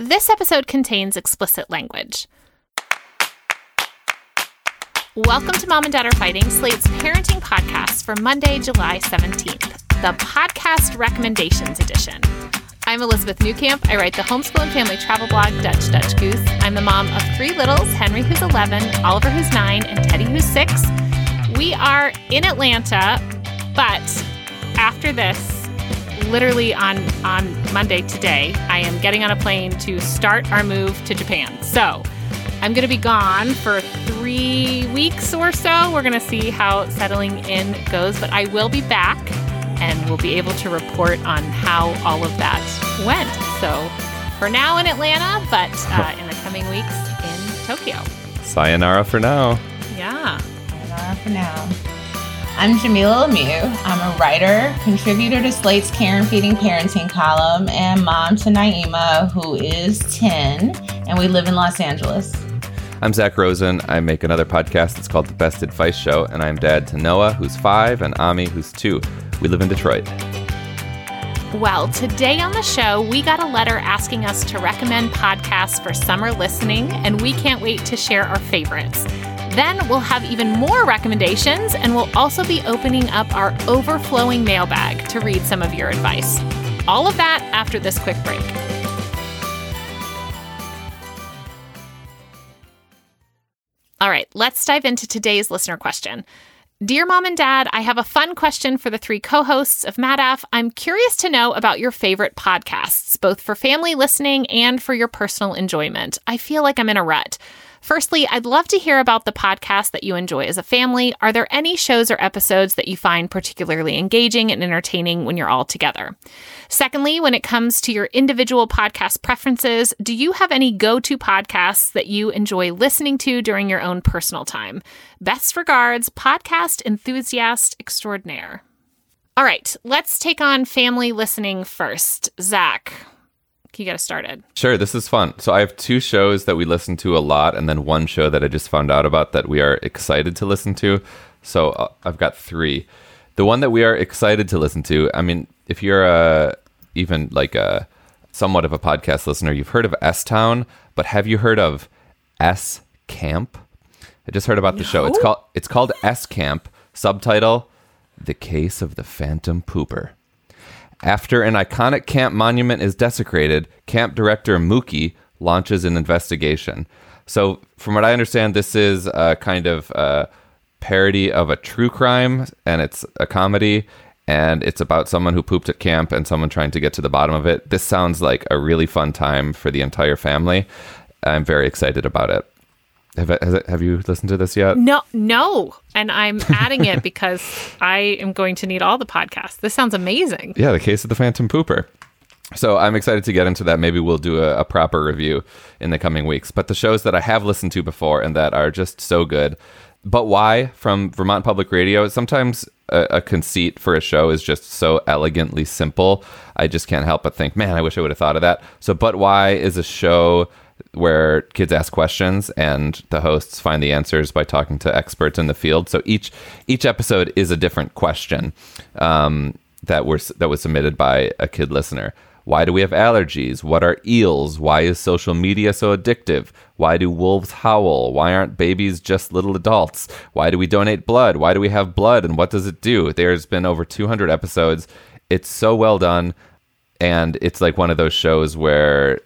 This episode contains explicit language. Welcome to Mom and Daughter Fighting, Slate's parenting podcast for Monday, July 17th, the podcast recommendations edition. I'm Elizabeth Newcamp. I write the homeschool and family travel blog, Dutch Dutch Goose. I'm the mom of three littles, Henry who's 11, Oliver who's 9, and Teddy who's 6. We are in Atlanta, but after this, literally on Monday today, I am getting on a plane to start our move to Japan. So I'm going to be gone for 3 weeks or so. We're going to see how settling in goes, but I will be back and we'll be able to report on how all of that went. So for now in Atlanta, but in the coming weeks in Tokyo. Sayonara for now. Yeah. Sayonara for now. I'm Jamila Lemieux. I'm a writer, contributor to Slate's Care and Feeding Parenting column, and mom to Naima, who is 10, and we live in Los Angeles. I'm Zach Rosen. I make another podcast. It's called The Best Advice Show, and I'm dad to Noah, who's 5, and Ami, who's 2. We live in Detroit. Well, today on the show, we got a letter asking us to recommend podcasts for summer listening, and we can't wait to share our favorites. Then we'll have even more recommendations, and we'll also be opening up our overflowing mailbag to read some of your advice. All of that after this quick break. All right, let's dive into today's listener question. Dear Mom and Dad, I have a fun question for the three co-hosts of MADAF. I'm curious to know about your favorite podcasts, both for family listening and for your personal enjoyment. I feel like I'm in a rut. Firstly, I'd love to hear about the podcast that you enjoy as a family. Are there any shows or episodes that you find particularly engaging and entertaining when you're all together? Secondly, when it comes to your individual podcast preferences, do you have any go-to podcasts that you enjoy listening to during your own personal time? Best regards, podcast enthusiast extraordinaire. All right, let's take on family listening first. Zach, you get us started. Sure, this is fun. So I have two shows that we listen to a lot, and then one show that I just found out about that we are excited to listen to. So I've got three. The one that we are excited to listen to, I mean, if you're even like a somewhat of a podcast listener, you've heard of S-Town, but have you heard of S Camp? I just heard about the show. It's called S Camp. Subtitle: The Case of the Phantom Pooper. After an iconic camp monument is desecrated, camp director Mookie launches an investigation. So from what I understand, this is a kind of a parody of a true crime, and it's a comedy, and it's about someone who pooped at camp and someone trying to get to the bottom of it. This sounds like a really fun time for the entire family. I'm very excited about it. Have you listened to this yet? No. And I'm adding it because I am going to need all the podcasts. This sounds amazing. Yeah, The Case of the Phantom Pooper. So I'm excited to get into that. Maybe we'll do a proper review in the coming weeks. But the shows that I have listened to before and that are just so good. But Why from Vermont Public Radio. Sometimes a conceit for a show is just so elegantly simple. I just can't help but think, man, I wish I would have thought of that. So But Why is a show where kids ask questions and the hosts find the answers by talking to experts in the field. So each episode is a different question that was submitted by a kid listener. Why do we have allergies? What are eels? Why is social media so addictive? Why do wolves howl? Why aren't babies just little adults? Why do we donate blood? Why do we have blood? And what does it do? There's been over 200 episodes. It's so well done. And it's like one of those shows where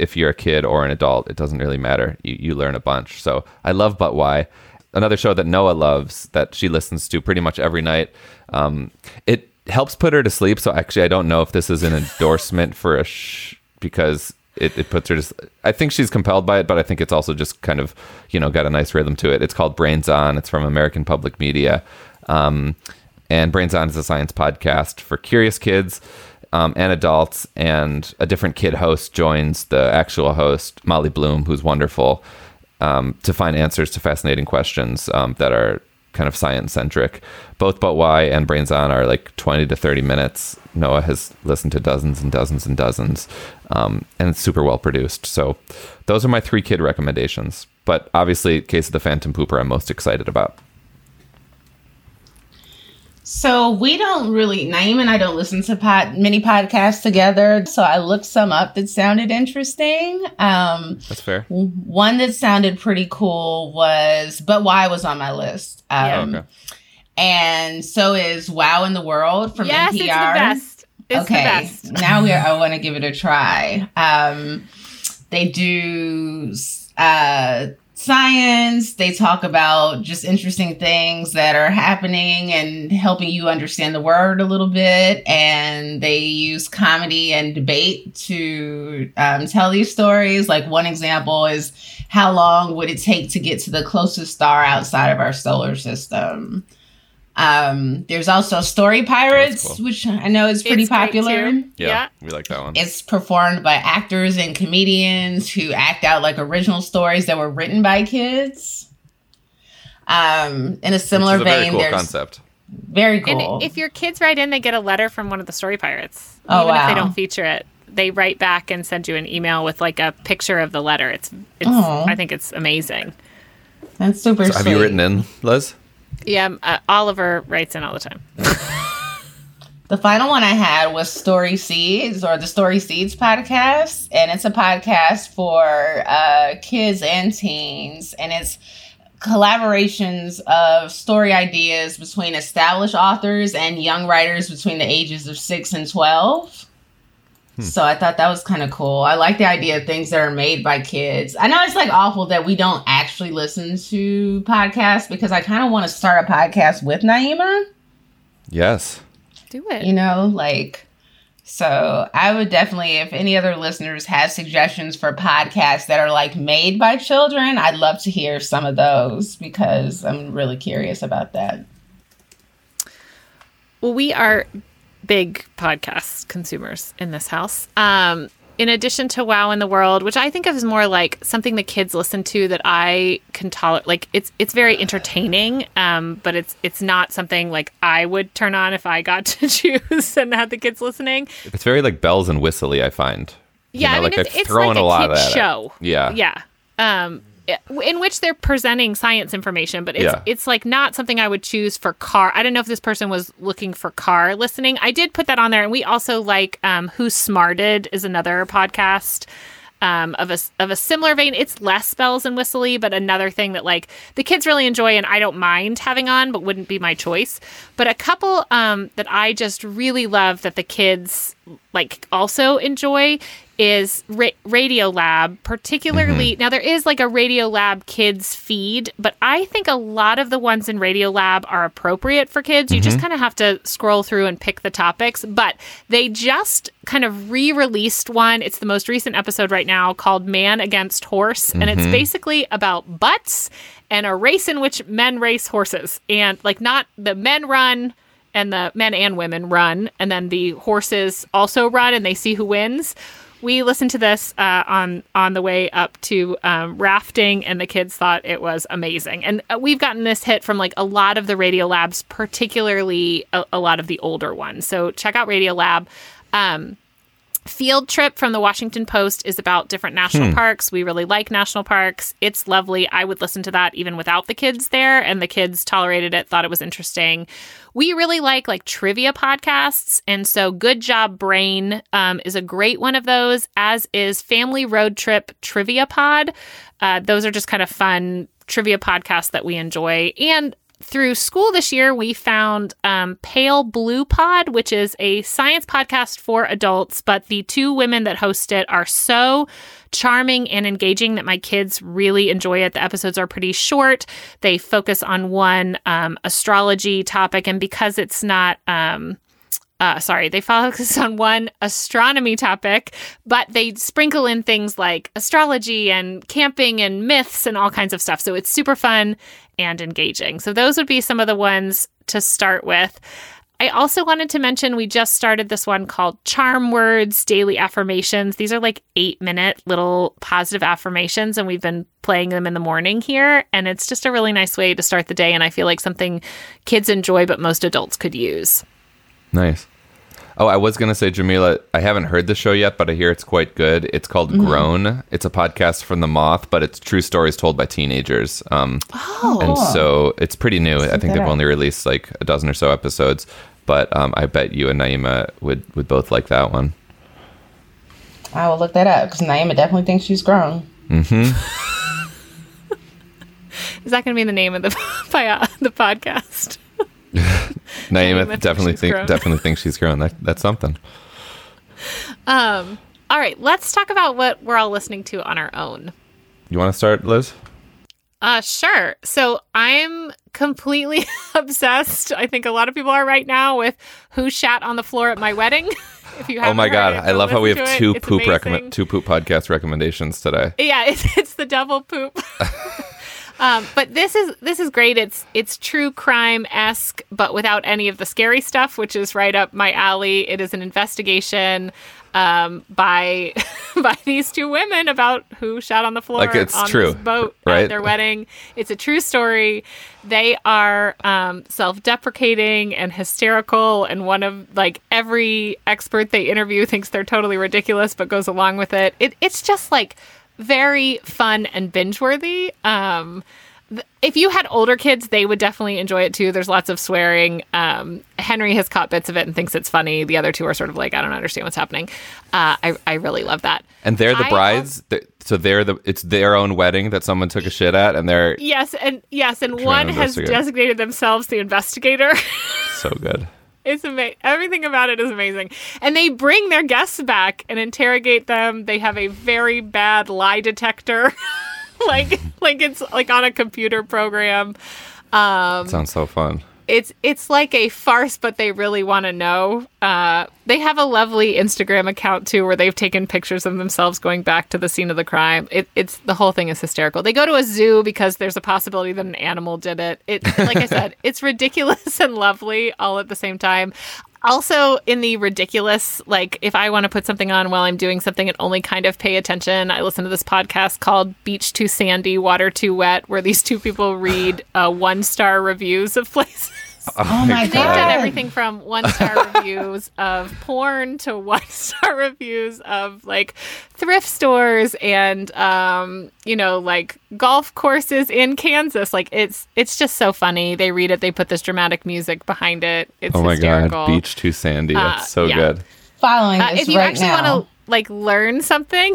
if you're a kid or an adult, it doesn't really matter. You learn a bunch. So I love But Why. Another show that Noah loves that she listens to pretty much every night. It helps put her to sleep. So actually, I don't know if this is an endorsement for a because it puts her to sleep. I think she's compelled by it, but I think it's also just kind of, got a nice rhythm to it. It's called Brains On. It's from American Public Media. And Brains On is a science podcast for curious kids. and adults, and a different kid host joins the actual host, Molly Bloom, who's wonderful, to find answers to fascinating questions that are kind of science-centric. Both But Why and Brains On are like 20 to 30 minutes. Noah has listened to dozens and dozens and dozens, and it's super well-produced. So those are my three kid recommendations. But obviously, Case of the Phantom Pooper, I'm most excited about. So we don't really, Naeem and I don't listen to many podcasts together. So I looked some up that sounded interesting. That's fair. One that sounded pretty cool was, But Why was on my list. Oh, okay. And so is Wow in the World from NPR. Yes, it's the best. It's the best. Now I want to give it a try. They do science. They talk about just interesting things that are happening and helping you understand the word a little bit. And they use comedy and debate to tell these stories. Like one example is, how long would it take to get to the closest star outside of our solar system? There's also Story Pirates, oh, cool, which I know is pretty popular. Yeah, we like that one. It's performed by actors and comedians who act out like original stories that were written by kids. In a similar vein, very cool concept. Very cool. And if your kids write in, they get a letter from one of the Story Pirates. Oh, even if they don't feature it, they write back and send you an email with like a picture of the letter. It's I think it's amazing. That's super sweet. Have you written in, Liz? Yeah, Oliver writes in all the time. The final one I had was Story Seeds, or the Story Seeds Podcast. And it's a podcast for kids and teens. And it's collaborations of story ideas between established authors and young writers between the ages of 6 and 12. So I thought that was kind of cool. I like the idea of things that are made by kids. I know it's like awful that we don't actually listen to podcasts, because I kind of want to start a podcast with Naima. Yes. Do it. You know, like, so I would definitely, if any other listeners have suggestions for podcasts that are like made by children, I'd love to hear some of those, because I'm really curious about that. Well, we are big podcast consumers in this house. In addition to Wow in the World, which I think of as more like something the kids listen to that I can tolerate. Like it's very entertaining, but it's not something like I would turn on if I got to choose and had the kids listening. It's very like bells and whistly, I find. Yeah, you know, I mean, like it's throwing like a lot of that show. Yeah. In which they're presenting science information, but it's like not something I would choose for car. I don't know if this person was looking for car listening. I did put that on there. And we also like Who Smarted is another podcast of a similar vein. It's less bells and whistly, but another thing that like the kids really enjoy and I don't mind having on, but wouldn't be my choice. But a couple that I just really love that the kids like also enjoy is Radiolab, particularly. Mm-hmm. Now, there is like a Radiolab kids feed, but I think a lot of the ones in Radiolab are appropriate for kids. Mm-hmm. You just kind of have to scroll through and pick the topics, but they just kind of re-released one. It's the most recent episode right now called Man Against Horse, mm-hmm. and it's basically about butts and a race in which men race horses. And like not the men run, and the men and women run, and then the horses also run, and they see who wins. We listened to this on the way up to rafting, and the kids thought it was amazing. And we've gotten this hit from like a lot of the Radiolabs, particularly a lot of the older ones. So check out Radiolab. Field Trip from the Washington Post is about different national parks. We really like national parks. It's lovely. I would listen to that even without the kids there, and the kids tolerated it, thought it was interesting. We really like trivia podcasts, and so Good Job, Brain is a great one of those, as is Family Road Trip Trivia Pod. Those are just kind of fun trivia podcasts that we enjoy. And through school this year, we found Pale Blue Pod, which is a science podcast for adults, but the two women that host it are so charming and engaging that my kids really enjoy it. The episodes are pretty short. They focus on one astrology topic, and because it's not... they focus on one astronomy topic, but they sprinkle in things like astrology and camping and myths and all kinds of stuff. So it's super fun and engaging. So those would be some of the ones to start with. I also wanted to mention we just started this one called Charm Words: Daily Affirmations. These are like 8-minute little positive affirmations, and we've been playing them in the morning here. And it's just a really nice way to start the day. And I feel like something kids enjoy, but most adults could use. Nice. Oh, I was going to say, Jamila, I haven't heard the show yet, but I hear it's quite good. It's called Grown. It's a podcast from The Moth, but it's true stories told by teenagers. And so it's pretty new. I think they've only released like a dozen or so episodes, but I bet you and Naima would both like that one. I will look that up because Naima definitely thinks she's grown. Mm-hmm. Is that going to be the name of the podcast? Naima definitely thinks she's grown. That's something. All right, let's talk about what we're all listening to on our own. You want to start, Liz? Sure. So I'm completely obsessed. I think a lot of people are right now with Who Shat on the Floor at My Wedding. If you oh my God! I love how we have two poop podcast recommendations today. Yeah, it's the double poop. But this is great. It's true crime-esque, but without any of the scary stuff, which is right up my alley. It is an investigation by these two women about who shat on the floor this boat at their wedding. It's a true story. They are self-deprecating and hysterical, and one of every expert they interview thinks they're totally ridiculous, but goes along with it. It's just very fun and binge-worthy. If you had older kids, they would definitely enjoy it too. There's lots of swearing. Henry has caught bits of it and thinks it's funny. The other two are sort of I don't understand what's happening. I really love that. And they're the brides. It's their own wedding that someone took a shit at, and they're and one has designated themselves the investigator. So good. It's amazing. Everything about it is amazing. And they bring their guests back and interrogate them. They have a very bad lie detector. It's on a computer program. Sounds so fun. It's like a farce, but they really want to know. They have a lovely Instagram account, too, where they've taken pictures of themselves going back to the scene of the crime. It's the whole thing is hysterical. They go to a zoo because there's a possibility that an animal did it. Like I said, it's ridiculous and lovely all at the same time. Also, in the ridiculous, if I want to put something on while I'm doing something and only kind of pay attention, I listen to this podcast called Beach Too Sandy, Water Too Wet, where these two people read 1-star reviews of places. Oh my God. They've done everything from 1-star reviews of porn to 1-star reviews of thrift stores and golf courses in Kansas. It's just so funny. They read it. They put this dramatic music behind it. It's hysterical. Oh my God, Beach Too Sandy. That's so good. Following this if you actually want to learn something.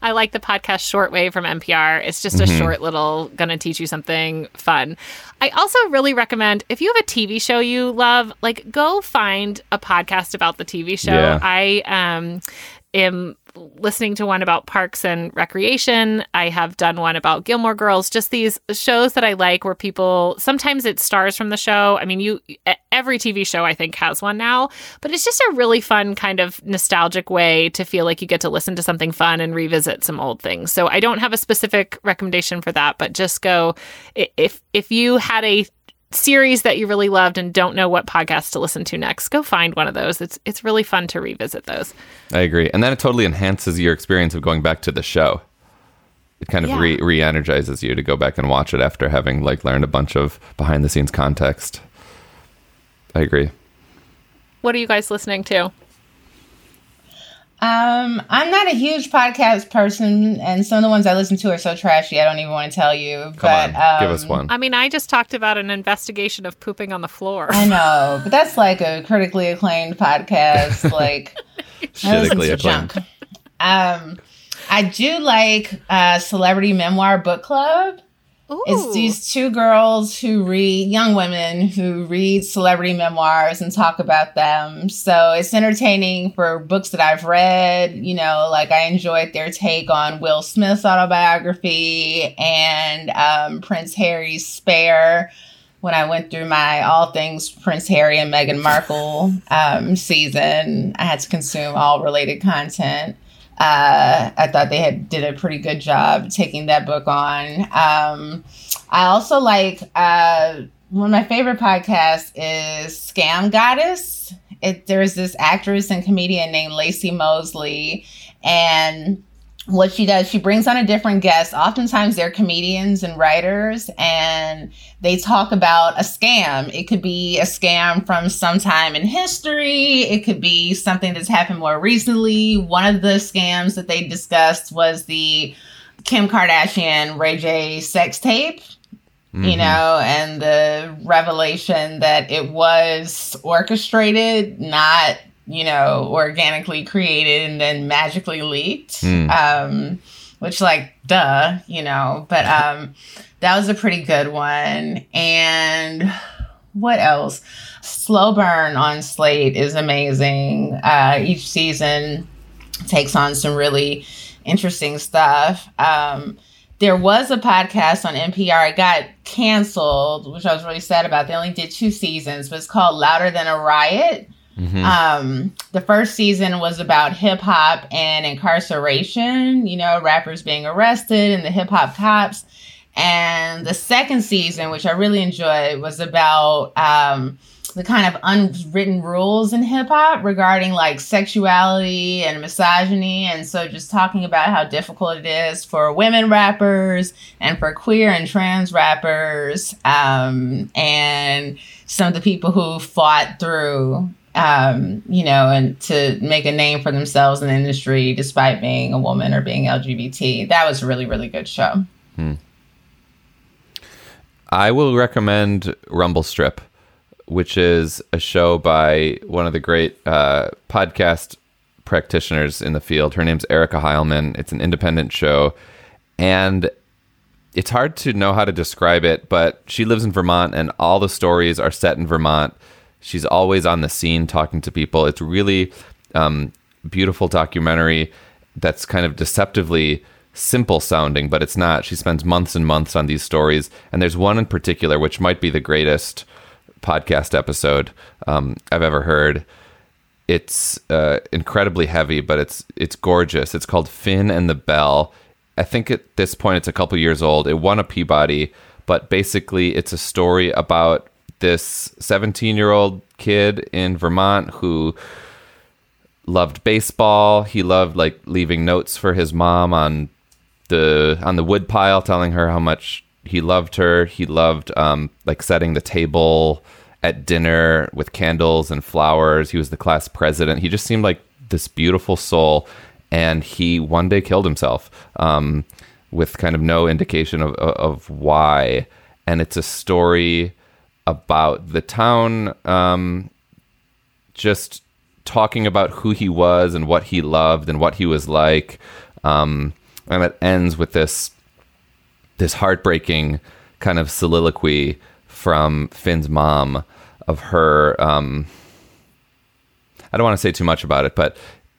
I like the podcast Shortwave from NPR. It's just a short little gonna teach you something fun. I also really recommend, if you have a TV show you love, go find a podcast about the TV show. Yeah. I am listening to one about Parks and Recreation. I have done one about Gilmore Girls. Just these shows that I like where people, sometimes it's stars from the show. I mean, every TV show I think has one now, but it's just a really fun kind of nostalgic way to feel like you get to listen to something fun and revisit some old things. So I don't have a specific recommendation for that, but just go, if you had a series that you really loved and don't know what podcast to listen to next, go find one of those. It's really fun to revisit those. I agree. And then it totally enhances your experience of going back to the show. It kind of re-energizes you to go back and watch it after having learned a bunch of behind the scenes context. I agree. What are you guys listening to? I'm not a huge podcast person, and some of the ones I listen to are so trashy I don't even want to tell you. Come on, give us one. I mean, I just talked about an investigation of pooping on the floor. I know, but that's a critically acclaimed podcast. I listen to junk. I do Celebrity Memoir Book Club. Ooh. It's these two girls young women who read celebrity memoirs and talk about them. So it's entertaining for books that I've read. I enjoyed their take on Will Smith's autobiography and Prince Harry's Spare when I went through my all things Prince Harry and Meghan Markle season. I had to consume all related content. I thought they did a pretty good job taking that book on. I also One of my favorite podcasts is Scam Goddess. There's this actress and comedian named Lacey Mosley, and what she does, she brings on a different guest. Oftentimes they're comedians and writers, and they talk about a scam. It could be a scam from some time in history. It could be something that's happened more recently. One of the scams that they discussed was the Kim Kardashian Ray J sex tape, you know, and the revelation that it was orchestrated, not, you know, organically created and then magically leaked, which, like, duh, you know, but that was a pretty good one. And what else? Slow Burn on Slate is amazing. Each season takes on some really interesting stuff. There was a podcast on NPR. It got canceled, which I was really sad about. They only did 2 seasons, but it's called Louder Than a Riot. The first season was about hip hop and incarceration, you know, rappers being arrested and the hip hop cops. And the second season, which I really enjoyed, was about the kind of unwritten rules in hip hop regarding like sexuality and misogyny. And so just talking about how difficult it is for women rappers and for queer and trans rappers, and some of the people who fought through, you know, and to make a name for themselves in the industry despite being a woman or being LGBT. That was a really, really good show. I will recommend Rumble Strip, which is a show by one of the great podcast practitioners in the field. Her name's Erica Heilman. It's an independent show, and it's hard to know how to describe it, but she lives in Vermont, and all the stories are set in Vermont. She's always on the scene talking to people. It's really beautiful documentary that's kind of deceptively simple sounding, but it's not. She spends months and months on these stories. And there's one in particular, which might be the greatest podcast episode I've ever heard. It's incredibly heavy, but it's gorgeous. It's called Finn and the Bell. I think at this point, it's a couple years old. It won a Peabody, but basically it's a story about this 17-year-old kid in Vermont who loved baseball. He loved like leaving notes for his mom on the wood pile, telling her how much he loved her. He loved like setting the table at dinner with candles and flowers. He was the class president. He just seemed like this beautiful soul, and he one day killed himself with kind of no indication of why. And it's a story about the town just talking about who he was and what he loved and what he was like. And it ends with this heartbreaking kind of soliloquy from Finn's mom of her. I don't want to say too much about it, but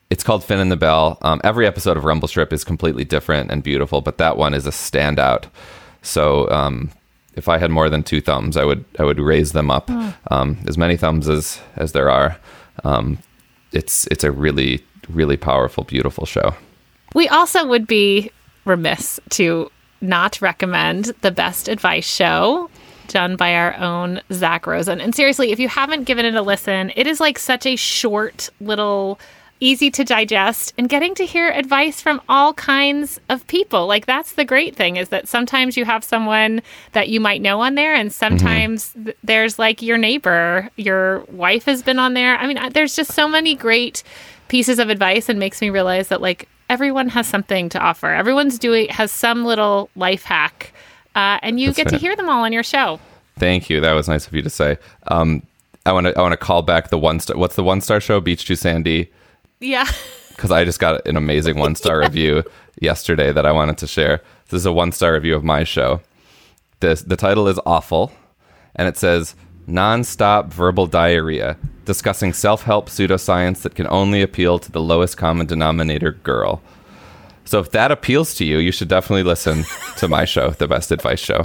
it's called Finn and the Bell. Every episode of Rumble Strip is completely different and beautiful, but that one is a standout. So, if I had more than 2 thumbs, I would raise them up, as many thumbs as there are. It's a really, really powerful, beautiful show. We also would be remiss to not recommend The Best Advice Show, done by our own Zach Rosen. And seriously, if you haven't given it a listen, it is like such a short little, easy to digest, and getting to hear advice from all kinds of people. Like, that's the great thing, is that sometimes you have someone that you might know on there, and sometimes there's like your neighbor, your wife has been on there. I mean, there's just so many great pieces of advice, and makes me realize that like everyone has something to offer. Everyone's has some little life hack, and you That's get fair. To hear them all on your show. Thank you. That was nice of you to say. I want to call back the one star. What's the one star show? Beach Too Sandy. Yeah. Because I just got an amazing 1-star review yesterday that I wanted to share. This is a 1-star review of my show. The title is Awful, and it says, "Nonstop verbal diarrhea, discussing self-help pseudoscience that can only appeal to the lowest common denominator girl." So if that appeals to you, you should definitely listen to my show, The Best Advice Show.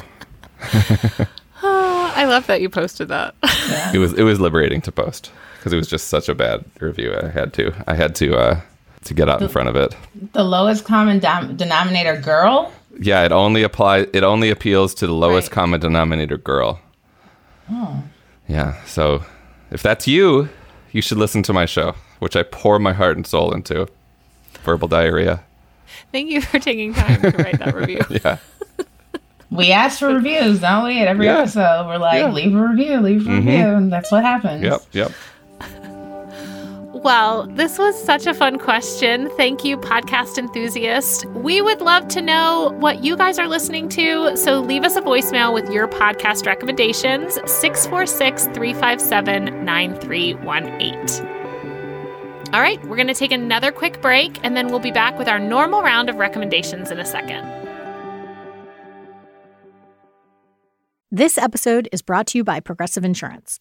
Oh, I love that you posted that. Yeah. It was liberating to post, because it was just such a bad review. I had to get out in front of it. The lowest common denominator girl? Yeah, it only appeals to the lowest common denominator girl. Oh. Yeah. So if that's you, you should listen to my show, which I pour my heart and soul into. Verbal diarrhea. Thank you for taking time to write that review. Yeah. We asked for reviews, don't we? At every episode, we're like, leave a review, leave a review. And that's what happens. Yep, yep. Well, this was such a fun question. Thank you, podcast enthusiast. We would love to know what you guys are listening to, so leave us a voicemail with your podcast recommendations, 646-357-9318. All right, we're going to take another quick break, and then we'll be back with our normal round of recommendations in a second. This episode is brought to you by Progressive Insurance.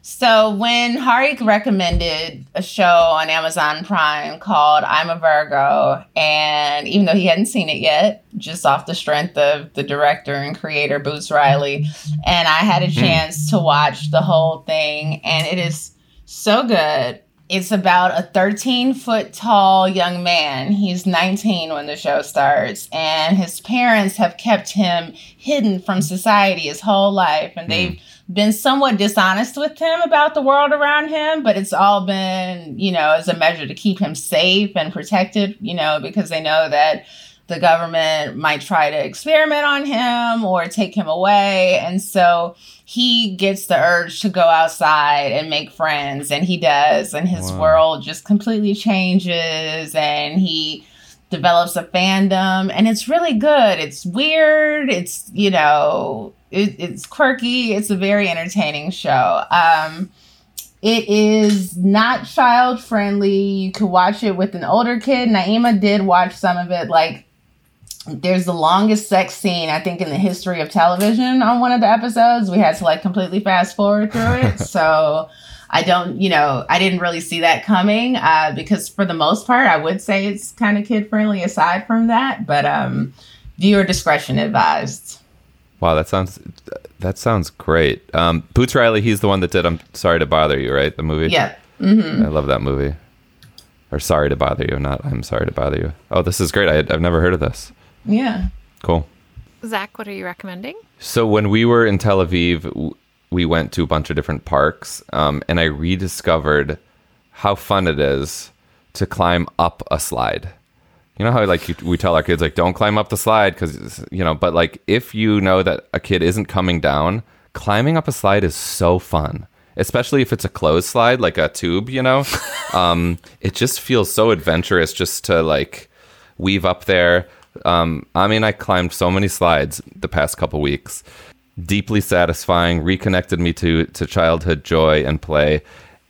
So when Harik recommended a show on Amazon Prime called I'm a Virgo, and even though he hadn't seen it yet, just off the strength of the director and creator Boots Riley, and I had a chance to watch the whole thing, and it is so good. It's about a 13-foot tall young man. He's 19 when the show starts, and his parents have kept him hidden from society his whole life, and they've been somewhat dishonest with him about the world around him, but it's all been, you know, as a measure to keep him safe and protected, you know, because they know that the government might try to experiment on him or take him away. And so he gets the urge to go outside and make friends, and he does. And his world just completely changes, and he develops a fandom, and it's really good. It's weird. It's, you know, it's quirky. It's a very entertaining show. It is not child friendly. You could watch it with an older kid. Naima did watch some of it. Like, there's the longest sex scene, I think, in the history of television on one of the episodes. We had to like completely fast forward through it. So I don't, you know, I didn't really see that coming because for the most part, I would say it's kind of kid friendly aside from that. But viewer discretion advised. Wow, that sounds great. Boots Riley, he's the one that did I'm Sorry to Bother You, right? The movie? Yeah. Mm-hmm. I love that movie. Or Sorry to Bother You, not I'm Sorry to Bother You. Oh, this is great. I've never heard of this. Yeah. Cool. Zach, what are you recommending? So when we were in Tel Aviv, we went to a bunch of different parks, and I rediscovered how fun it is to climb up a slide. You know how like we tell our kids like don't climb up the slide because you know, but like if you know that a kid isn't coming down, climbing up a slide is so fun, especially if it's a closed slide like a tube. You know, it just feels so adventurous just to like weave up there. I mean, I climbed so many slides the past couple weeks. Deeply satisfying, reconnected me to childhood joy and play.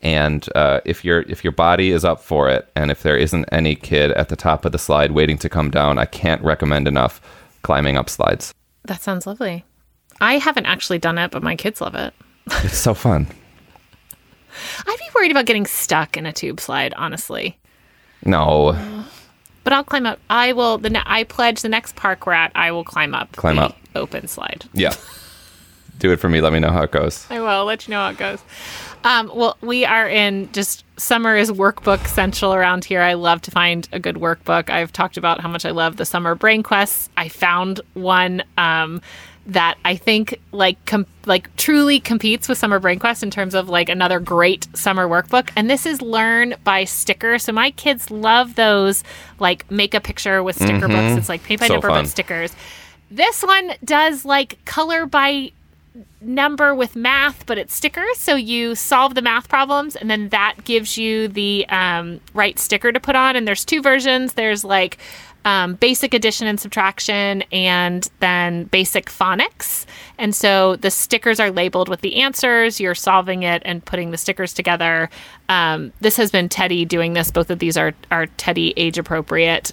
And if your body is up for it, and if there isn't any kid at the top of the slide waiting to come down, I can't recommend enough climbing up slides. That sounds lovely. I haven't actually done it, but my kids love it. It's so fun. I'd be worried about getting stuck in a tube slide, honestly. No. But I'll climb up. I will. I pledge the next park we're at, I will climb up. Climb up. Open slide. Yeah. Do it for me. Let me know how it goes. I will. I'll let you know how it goes. Well, we are in just summer is workbook central around here. I love to find a good workbook. I've talked about how much I love the summer brain quests. I found one that I think like truly competes with summer brain quests in terms of like another great summer workbook. And this is Learn by Sticker. So my kids love those like make a picture with sticker books. It's like paint by number, but stickers. This one does like color by number with math, but it's stickers. So you solve the math problems, and then that gives you the right sticker to put on. And there's two versions. There's like basic addition and subtraction, and then basic phonics. And so the stickers are labeled with the answers. You're solving it and putting the stickers together. This has been Teddy doing this. Both of these are Teddy age appropriate.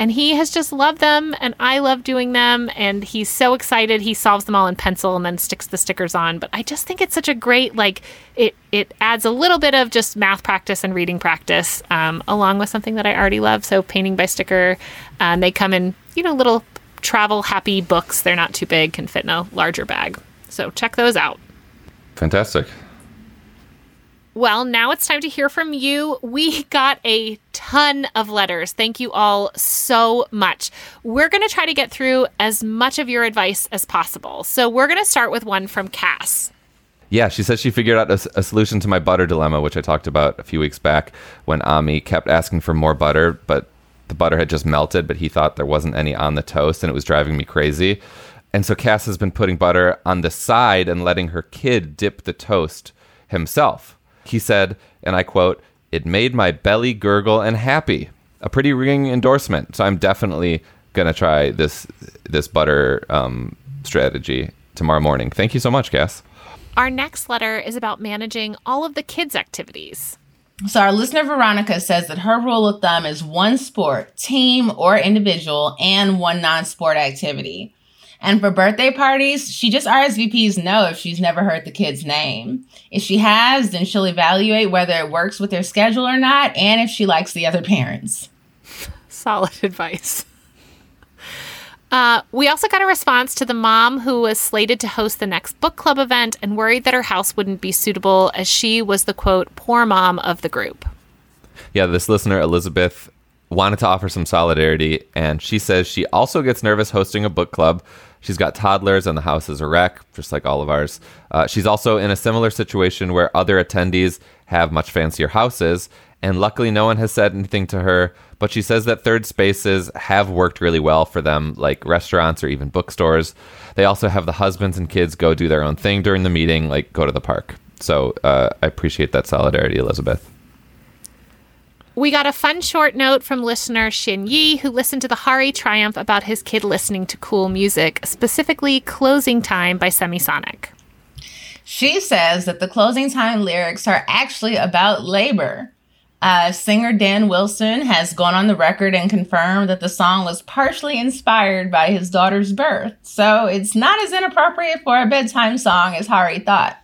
And he has just loved them, and I love doing them. And he's so excited. He solves them all in pencil and then sticks the stickers on. But I just think it's such a great, like, it adds a little bit of just math practice and reading practice along with something that I already love. So painting by sticker. They come in, little travel happy books. They're not too big, can fit in a larger bag. So check those out. Fantastic. Well, now it's time to hear from you. We got a ton of letters. Thank you all so much. We're going to try to get through as much of your advice as possible. So we're going to start with one from Cass. Yeah, she says she figured out a solution to my butter dilemma, which I talked about a few weeks back when Ami kept asking for more butter, but the butter had just melted, but he thought there wasn't any on the toast, and it was driving me crazy. And so Cass has been putting butter on the side and letting her kid dip the toast himself. He said, and I quote, "It made my belly gurgle and happy." A pretty ringing endorsement. So I'm definitely going to try this butter strategy tomorrow morning. Thank you so much, Cass. Our next letter is about managing all of the kids' activities. So our listener, Veronica, says that her rule of thumb is one sport, team or individual, and one non-sport activity. And for birthday parties, she just RSVPs no if she's never heard the kid's name. If she has, then she'll evaluate whether it works with their schedule or not, and if she likes the other parents. Solid advice. We also got a response to the mom who was slated to host the next book club event and worried that her house wouldn't be suitable as she was the, quote, poor mom of the group. Yeah, this listener, Elizabeth, wanted to offer some solidarity, and she says she also gets nervous hosting a book club. She's got toddlers and the house is a wreck, just like all of ours. She's also in a similar situation where other attendees have much fancier houses, and luckily no one has said anything to her, but she says that third spaces have worked really well for them, like restaurants or even bookstores. They also have the husbands and kids go do their own thing during the meeting, like go to the park. So I appreciate that solidarity, Elizabeth. We got a fun short note from listener Xin Yi, who listened to the Hari Triumph about his kid listening to cool music, specifically Closing Time by Semisonic. She says that the Closing Time lyrics are actually about labor. Singer Dan Wilson has gone on the record and confirmed that the song was partially inspired by his daughter's birth. So it's not as inappropriate for a bedtime song as Hari thought.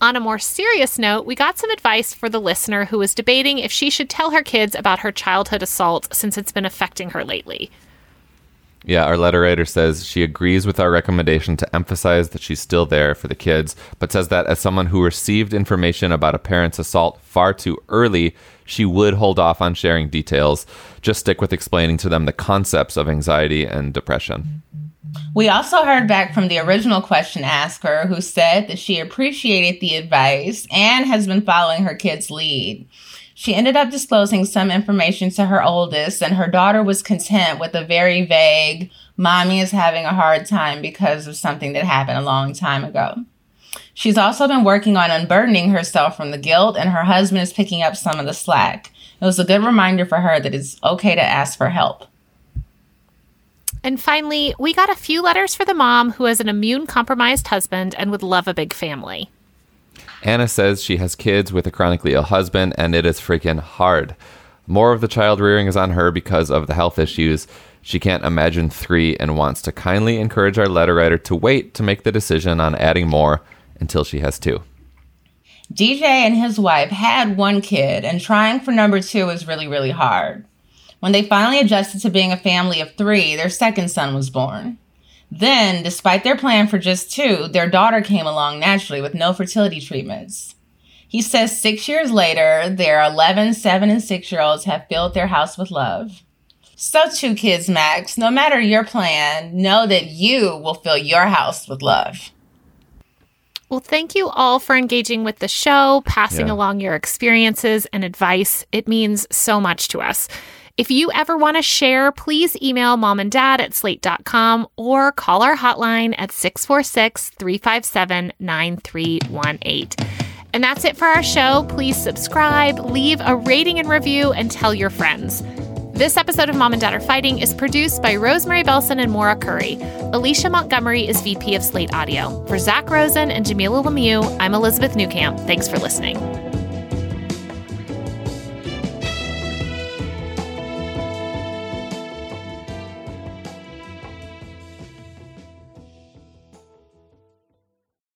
On a more serious note, we got some advice for the listener who was debating if she should tell her kids about her childhood assault since it's been affecting her lately. Yeah, our letter writer says she agrees with our recommendation to emphasize that she's still there for the kids, but says that as someone who received information about a parent's assault far too early, she would hold off on sharing details. Just stick with explaining to them the concepts of anxiety and depression. We also heard back from the original question asker, who said that she appreciated the advice and has been following her kid's lead. She ended up disclosing some information to her oldest, and her daughter was content with a very vague, "Mommy is having a hard time because of something that happened a long time ago." She's also been working on unburdening herself from the guilt, and her husband is picking up some of the slack. It was a good reminder for her that it's okay to ask for help. And finally, we got a few letters for the mom who has an immune-compromised husband and would love a big family. Anna says she has kids with a chronically ill husband, and it is freaking hard. More of the child rearing is on her because of the health issues. She can't imagine three and wants to kindly encourage our letter writer to wait to make the decision on adding more until she has two. DJ and his wife had one kid, and trying for number two is really, really hard. When they finally adjusted to being a family of three, their second son was born. Then, despite their plan for just two, their daughter came along naturally with no fertility treatments. He says 6 years later, their 11, 7, and 6-year-olds have filled their house with love. So two kids, Max, no matter your plan, know that you will fill your house with love. Well, thank you all for engaging with the show, passing along your experiences and advice. It means so much to us. If you ever want to share, please email momanddad@slate.com or call our hotline at 646-357-9318. And that's it for our show. Please subscribe, leave a rating and review, and tell your friends. This episode of Mom and Daughter Fighting is produced by Rosemary Belson and Maura Curry. Alicia Montgomery is VP of Slate Audio. For Zach Rosen and Jamila Lemieux, I'm Elizabeth Newcamp. Thanks for listening.